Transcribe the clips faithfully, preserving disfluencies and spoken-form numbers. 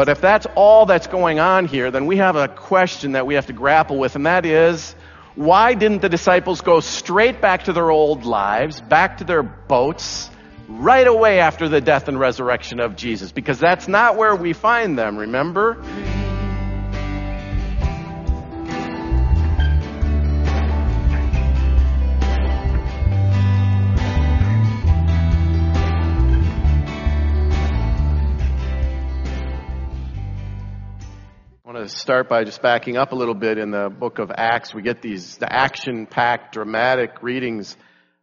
But if that's all that's going on here, then we have a question that we have to grapple with, and that is, why didn't the disciples go straight back to their old lives, back to their boats, right away after the death and resurrection of Jesus? Because that's not where we find them, remember? I want to start by just backing up a little bit. In the book of Acts, we get these the action-packed, dramatic readings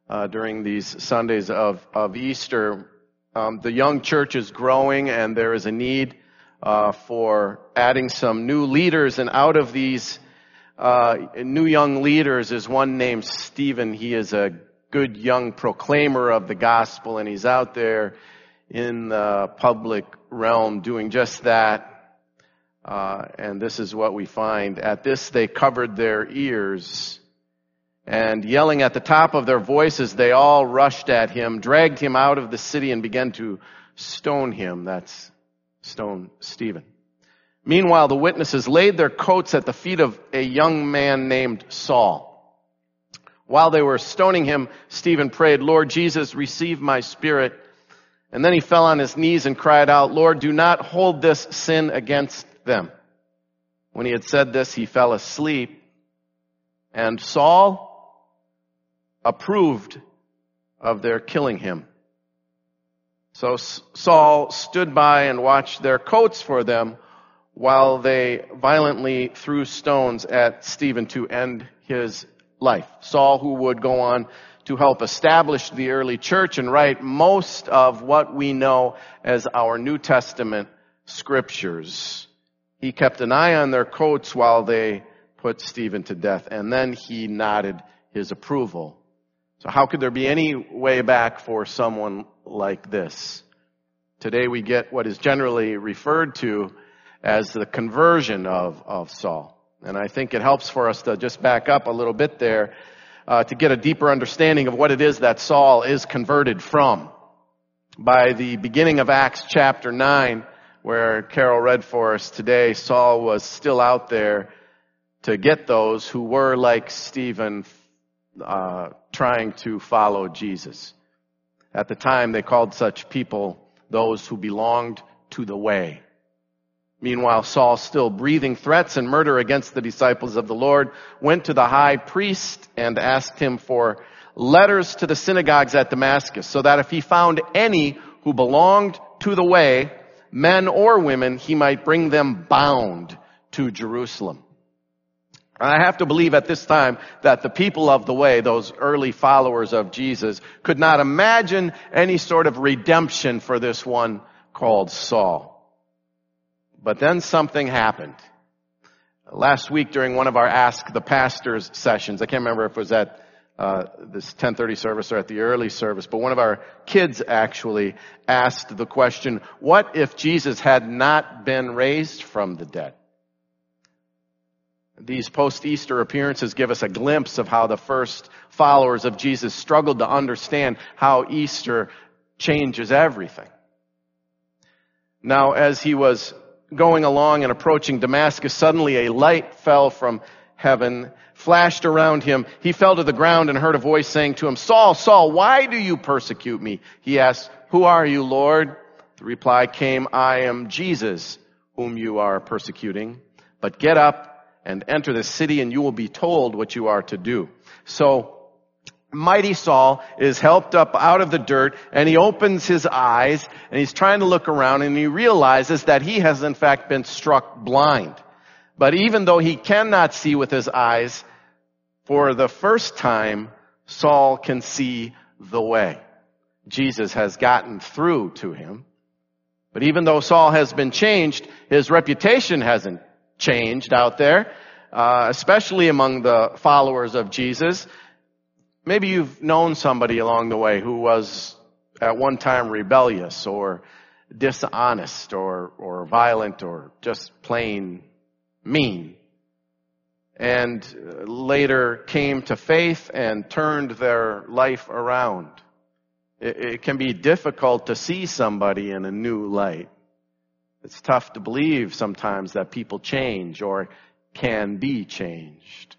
uh, during these Sundays of, of Easter. Um, the young church is growing, and there is a need uh, for adding some new leaders. And out of these uh, new young leaders is one named Stephen. He is a good young proclaimer of the gospel, and he's out there in the public realm doing just that. Uh, and this is what we find. At this, they covered their ears, and yelling at the top of their voices, they all rushed at him, dragged him out of the city, and began to stone him. That's stone Stephen. Meanwhile, the witnesses laid their coats at the feet of a young man named Saul. While they were stoning him, Stephen prayed, "Lord Jesus, receive my spirit." And then he fell on his knees and cried out, "Lord, do not hold this sin against them." When he had said this, he fell asleep, and Saul approved of their killing him. So Saul stood by and watched their coats for them while they violently threw stones at Stephen to end his life. Saul, who would go on to help establish the early church and write most of what we know as our New Testament scriptures. He kept an eye on their coats while they put Stephen to death, and then he nodded his approval. So how could there be any way back for someone like this? Today we get what is generally referred to as the conversion of, of Saul. And I think it helps for us to just back up a little bit there uh, to get a deeper understanding of what it is that Saul is converted from. By the beginning of Acts chapter nine, where Carol read for us today, Saul was still out there to get those who were like Stephen uh, trying to follow Jesus. At the time, they called such people those who belonged to the way. Meanwhile, Saul, still breathing threats and murder against the disciples of the Lord, went to the high priest and asked him for letters to the synagogues at Damascus, so that if he found any who belonged to the way, men or women, he might bring them bound to Jerusalem. And I have to believe at this time that the people of the way, those early followers of Jesus, could not imagine any sort of redemption for this one called Saul. But then something happened. Last week during one of our Ask the Pastors sessions, I can't remember if it was at Uh, this ten thirty service or at the early service, but one of our kids actually asked the question, what if Jesus had not been raised from the dead? These post-Easter appearances give us a glimpse of how the first followers of Jesus struggled to understand how Easter changes everything. Now, as he was going along and approaching Damascus, suddenly a light fell from heaven, flashed around him. He fell to the ground and heard a voice saying to him, "Saul, Saul, why do you persecute me?" He asked, "Who are you, Lord?" The reply came, "I am Jesus, whom you are persecuting. But get up and enter the city, and you will be told what you are to do." So mighty Saul is helped up out of the dirt, and he opens his eyes, and he's trying to look around, and he realizes that he has in fact been struck blind. But even though he cannot see with his eyes, for the first time, Saul can see the way. Jesus has gotten through to him. But even though Saul has been changed, his reputation hasn't changed out there, uh, especially among the followers of Jesus. Maybe you've known somebody along the way who was at one time rebellious or dishonest or, or violent or just plain mean, and later came to faith and turned their life around. It, it can be difficult to see somebody in a new light, It's tough to believe sometimes that people change or can be changed.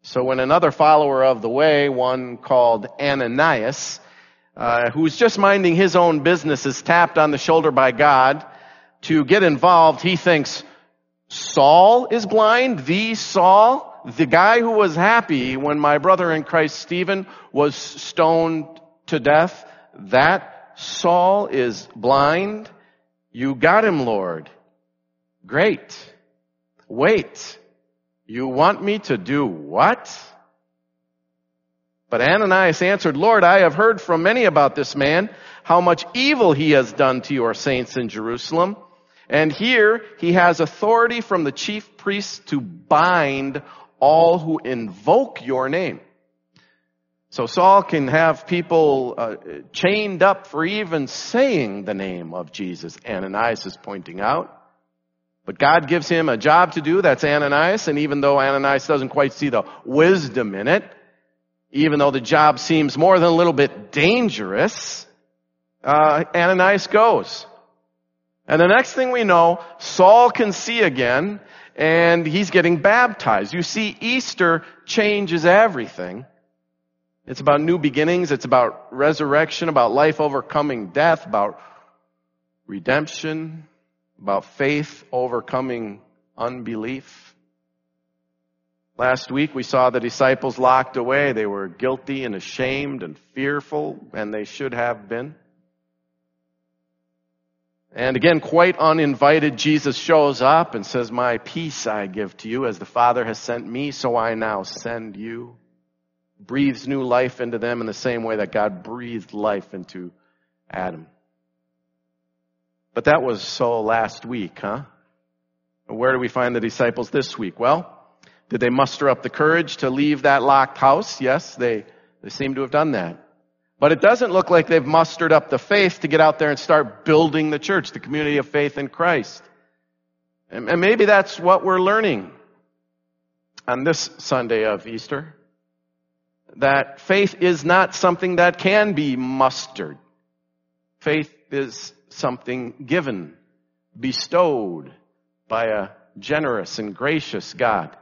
So when another follower of the way, one called Ananias, uh, who was just minding his own business, is tapped on the shoulder by God to get involved, he thinks, Saul is blind? The Saul? The guy who was happy when my brother in Christ Stephen was stoned to death? That Saul is blind? You got him, Lord. Great. Wait. You want me to do what? But Ananias answered, Lord, I have heard from many about this man, how much evil he has done to your saints in Jerusalem. And here he has authority from the chief priests to bind all who invoke your name. So Saul can have people uh, chained up for even saying the name of Jesus, Ananias is pointing out. But God gives him a job to do, that's Ananias, and even though Ananias doesn't quite see the wisdom in it, even though the job seems more than a little bit dangerous, uh, Ananias goes. And the next thing we know, Saul can see again, and he's getting baptized. You see, Easter changes everything. It's about new beginnings, it's about resurrection, about life overcoming death, about redemption, about faith overcoming unbelief. Last week we saw the disciples locked away. They were guilty and ashamed and fearful, and they should have been. And again, quite uninvited, Jesus shows up and says, My peace I give to you, as the Father has sent me, so I now send you. Breathes new life into them in the same way that God breathed life into Adam. But that was so last week, huh? And where do we find the disciples this week? Well, did they muster up the courage to leave that locked house? Yes, they, they seem to have done that. But it doesn't look like they've mustered up the faith to get out there and start building the church, the community of faith in Christ. And, and maybe that's what we're learning on this Sunday of Easter, that faith is not something that can be mustered. Faith is something given, bestowed by a generous and gracious God.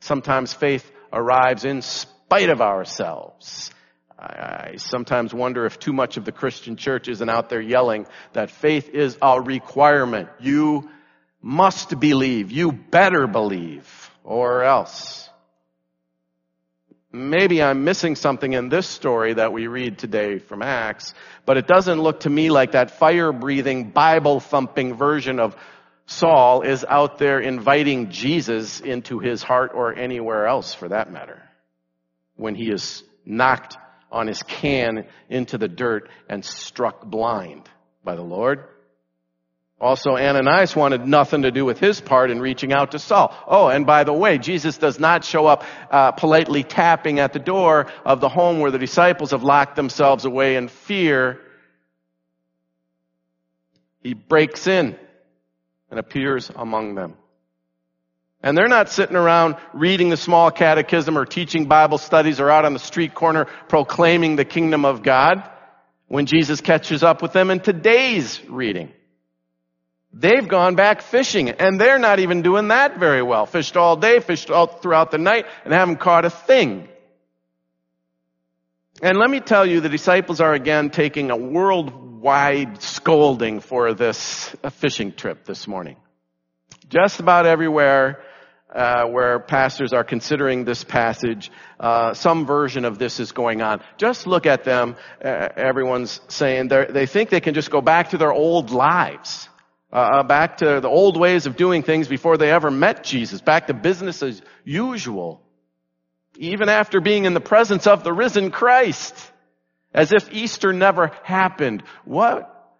Sometimes faith arrives in spite of ourselves. I sometimes wonder if too much of the Christian church isn't out there yelling that faith is a requirement. You must believe. You better believe or else. Maybe I'm missing something in this story that we read today from Acts, but it doesn't look to me like that fire-breathing, Bible-thumping version of Saul is out there inviting Jesus into his heart or anywhere else for that matter, when he is knocked on his can into the dirt and struck blind by the Lord. Also, Ananias wanted nothing to do with his part in reaching out to Saul. Oh, and by the way, Jesus does not show up uh, politely tapping at the door of the home where the disciples have locked themselves away in fear. He breaks in and appears among them. And they're not sitting around reading the small catechism or teaching Bible studies or out on the street corner proclaiming the kingdom of God when Jesus catches up with them in today's reading. They've gone back fishing, and they're not even doing that very well. Fished all day, fished all throughout the night, and haven't caught a thing. And let me tell you, the disciples are again taking a worldwide scolding for this fishing trip this morning. Just about everywhere uh, where pastors are considering this passage, uh, some version of this is going on. Just look at them. Uh, everyone's saying they think they can just go back to their old lives. Uh, back to the old ways of doing things before they ever met Jesus, back to business as usual, even after being in the presence of the risen Christ, as if Easter never happened. What,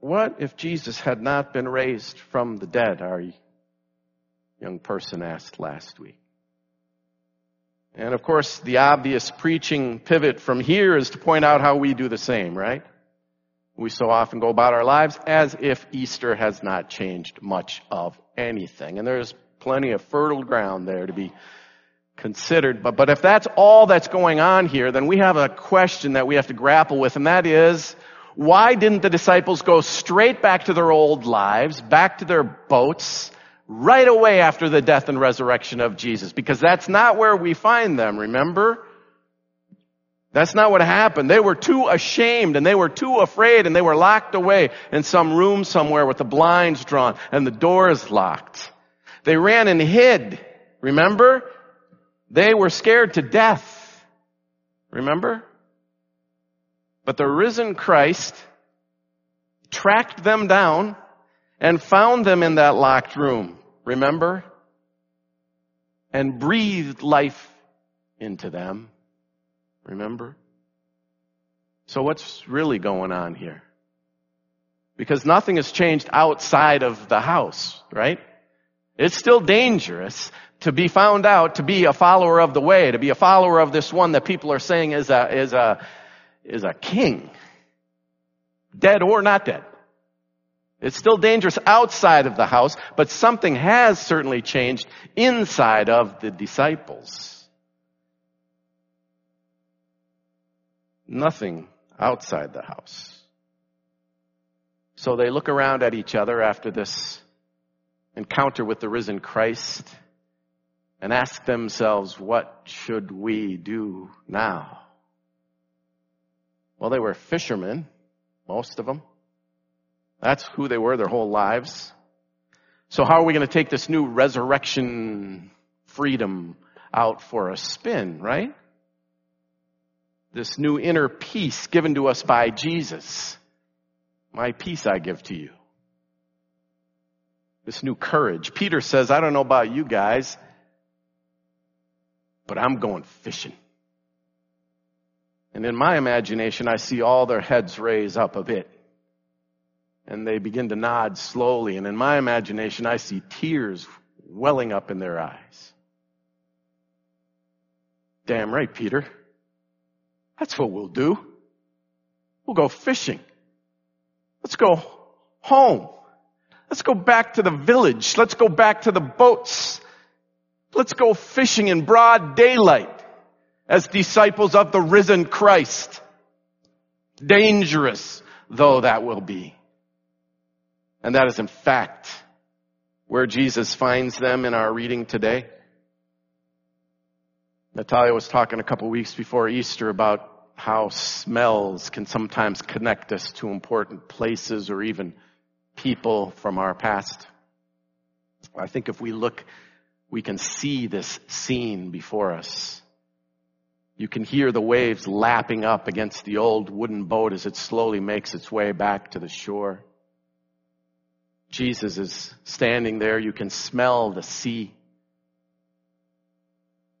what if Jesus had not been raised from the dead, our young person asked last week? And of course, the obvious preaching pivot from here is to point out how we do the same, right? We so often go about our lives as if Easter has not changed much of anything. And there's plenty of fertile ground there to be considered. But, but if that's all that's going on here, then we have a question that we have to grapple with, and that is, Why didn't the disciples go straight back to their old lives, back to their boats, right away after the death and resurrection of Jesus? Because that's not where we find them, remember? That's not what happened. They were too ashamed, and they were too afraid, and they were locked away in some room somewhere with the blinds drawn and the doors locked. They ran and hid, remember? They were scared to death, remember? But the risen Christ tracked them down and found them in that locked room, remember? And breathed life into them, remember? So what's really going on here? Because nothing has changed outside of the house, right? It's still dangerous to be found out, to be a follower of the way, to be a follower of this one that people are saying is a, is a, is a king, dead or not dead. It's still dangerous outside of the house, but something has certainly changed inside of the disciples. Nothing outside the house. So they look around at each other after this encounter with the risen Christ and ask themselves, what should we do now? Well, they were fishermen, most of them. That's who they were their whole lives. So how are we going to take this new resurrection freedom out for a spin, right? This new inner peace given to us by Jesus. My peace I give to you. This new courage. Peter says, I don't know about you guys, but I'm going fishing. And in my imagination, I see all their heads raise up a bit. And they begin to nod slowly. And in my imagination, I see tears welling up in their eyes. Damn right, Peter. That's what we'll do. We'll go fishing. Let's go home. Let's go back to the village. Let's go back to the boats. Let's go fishing in broad daylight as disciples of the risen Christ. Dangerous though that will be. And that is, in fact, where Jesus finds them in our reading today. Natalia was talking a couple weeks before Easter about how smells can sometimes connect us to important places or even people from our past. I think if we look, we can see this scene before us. You can hear the waves lapping up against the old wooden boat as it slowly makes its way back to the shore. Jesus is standing there. You can smell the sea.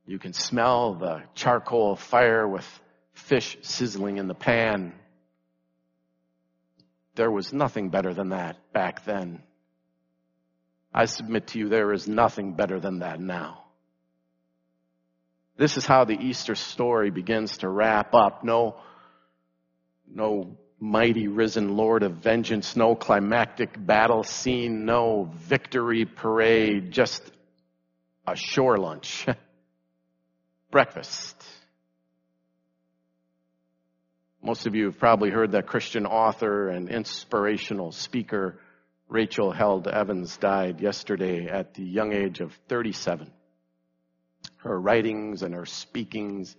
You can smell the charcoal fire with fish sizzling in the pan. There was nothing better than that back then. I submit to you, there is nothing better than that now. This is how the Easter story begins to wrap up. No, no. Mighty risen Lord of vengeance, no climactic battle scene, no victory parade, just a shore lunch, breakfast. Most of you have probably heard that Christian author and inspirational speaker Rachel Held Evans died yesterday at the young age of thirty-seven. Her writings and her speakings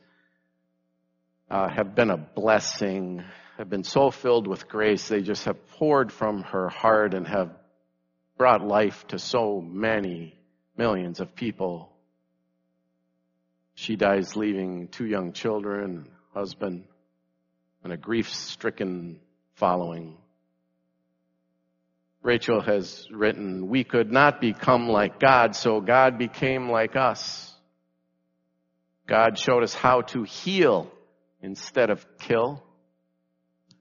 uh, have been a blessing. Have been so filled with grace, they just have poured from her heart and have brought life to so many millions of people. She dies leaving two young children, a husband, and a grief-stricken following. Rachel has written, "We could not become like God, so God became like us. God showed us how to heal instead of kill.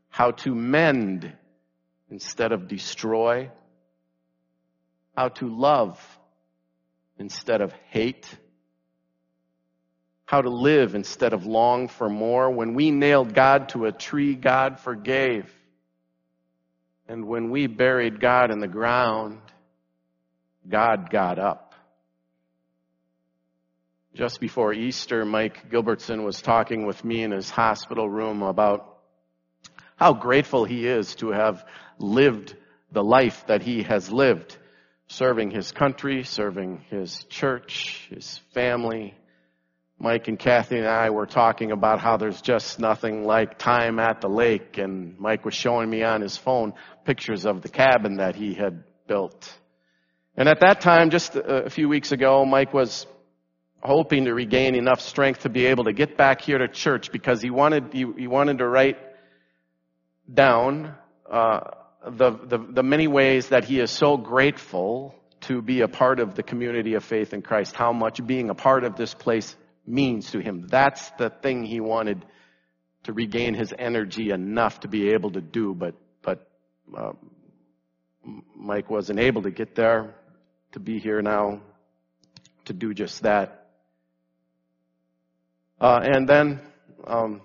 How to mend instead of destroy, how to love instead of hate, how to live instead of long for more. When we nailed God to a tree, God forgave. And when we buried God in the ground, God got up." Just before Easter, Mike Gilbertson was talking with me in his hospital room about how grateful he is to have lived the life that he has lived, serving his country, serving his church, his family. Mike and Kathy and I were talking about how there's just nothing like time at the lake, and Mike was showing me on his phone pictures of the cabin that he had built. And at that time, just a few weeks ago, Mike was hoping to regain enough strength to be able to get back here to church, because he wanted he, he wanted to write down uh, the, the the many ways that he is so grateful to be a part of the community of faith in Christ, how much being a part of this place means to him. That's the thing he wanted to regain his energy enough to be able to do, but but uh, Mike wasn't able to get there, to be here now to do just that. Uh, and then um,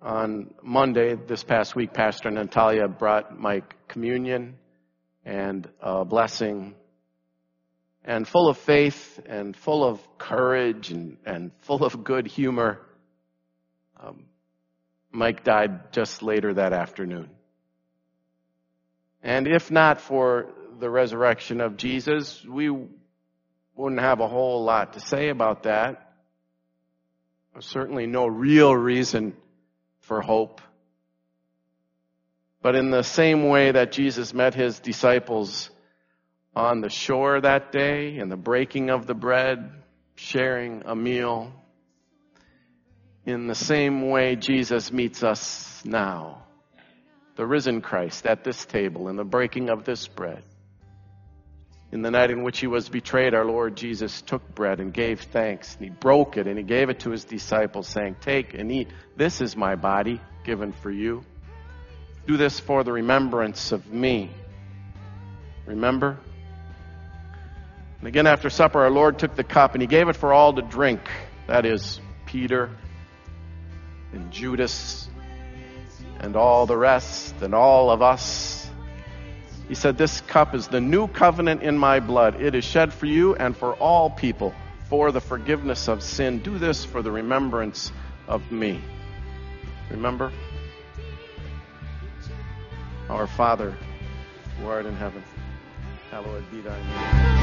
on Monday this past week, Pastor Natalia brought Mike communion and a blessing. And full of faith and full of courage and, and full of good humor, um, Mike died just later that afternoon. And if not for the resurrection of Jesus, we wouldn't have a whole lot to say about that. Certainly no real reason for hope. But in the same way that Jesus met his disciples on the shore that day, in the breaking of the bread, sharing a meal, in the same way Jesus meets us now, the risen Christ at this table, in the breaking of this bread. In the night in which he was betrayed, our Lord Jesus took bread and gave thanks, and he broke it and he gave it to his disciples, saying, "Take and eat. This is my body given for you. Do this for the remembrance of me." Remember? And again, after supper, our Lord took the cup and he gave it for all to drink. That is Peter and Judas and all the rest and all of us. He said, "This cup is the new covenant in my blood. It is shed for you and for all people for the forgiveness of sin. Do this for the remembrance of me." Remember? Our Father, who art in heaven, hallowed be thy name.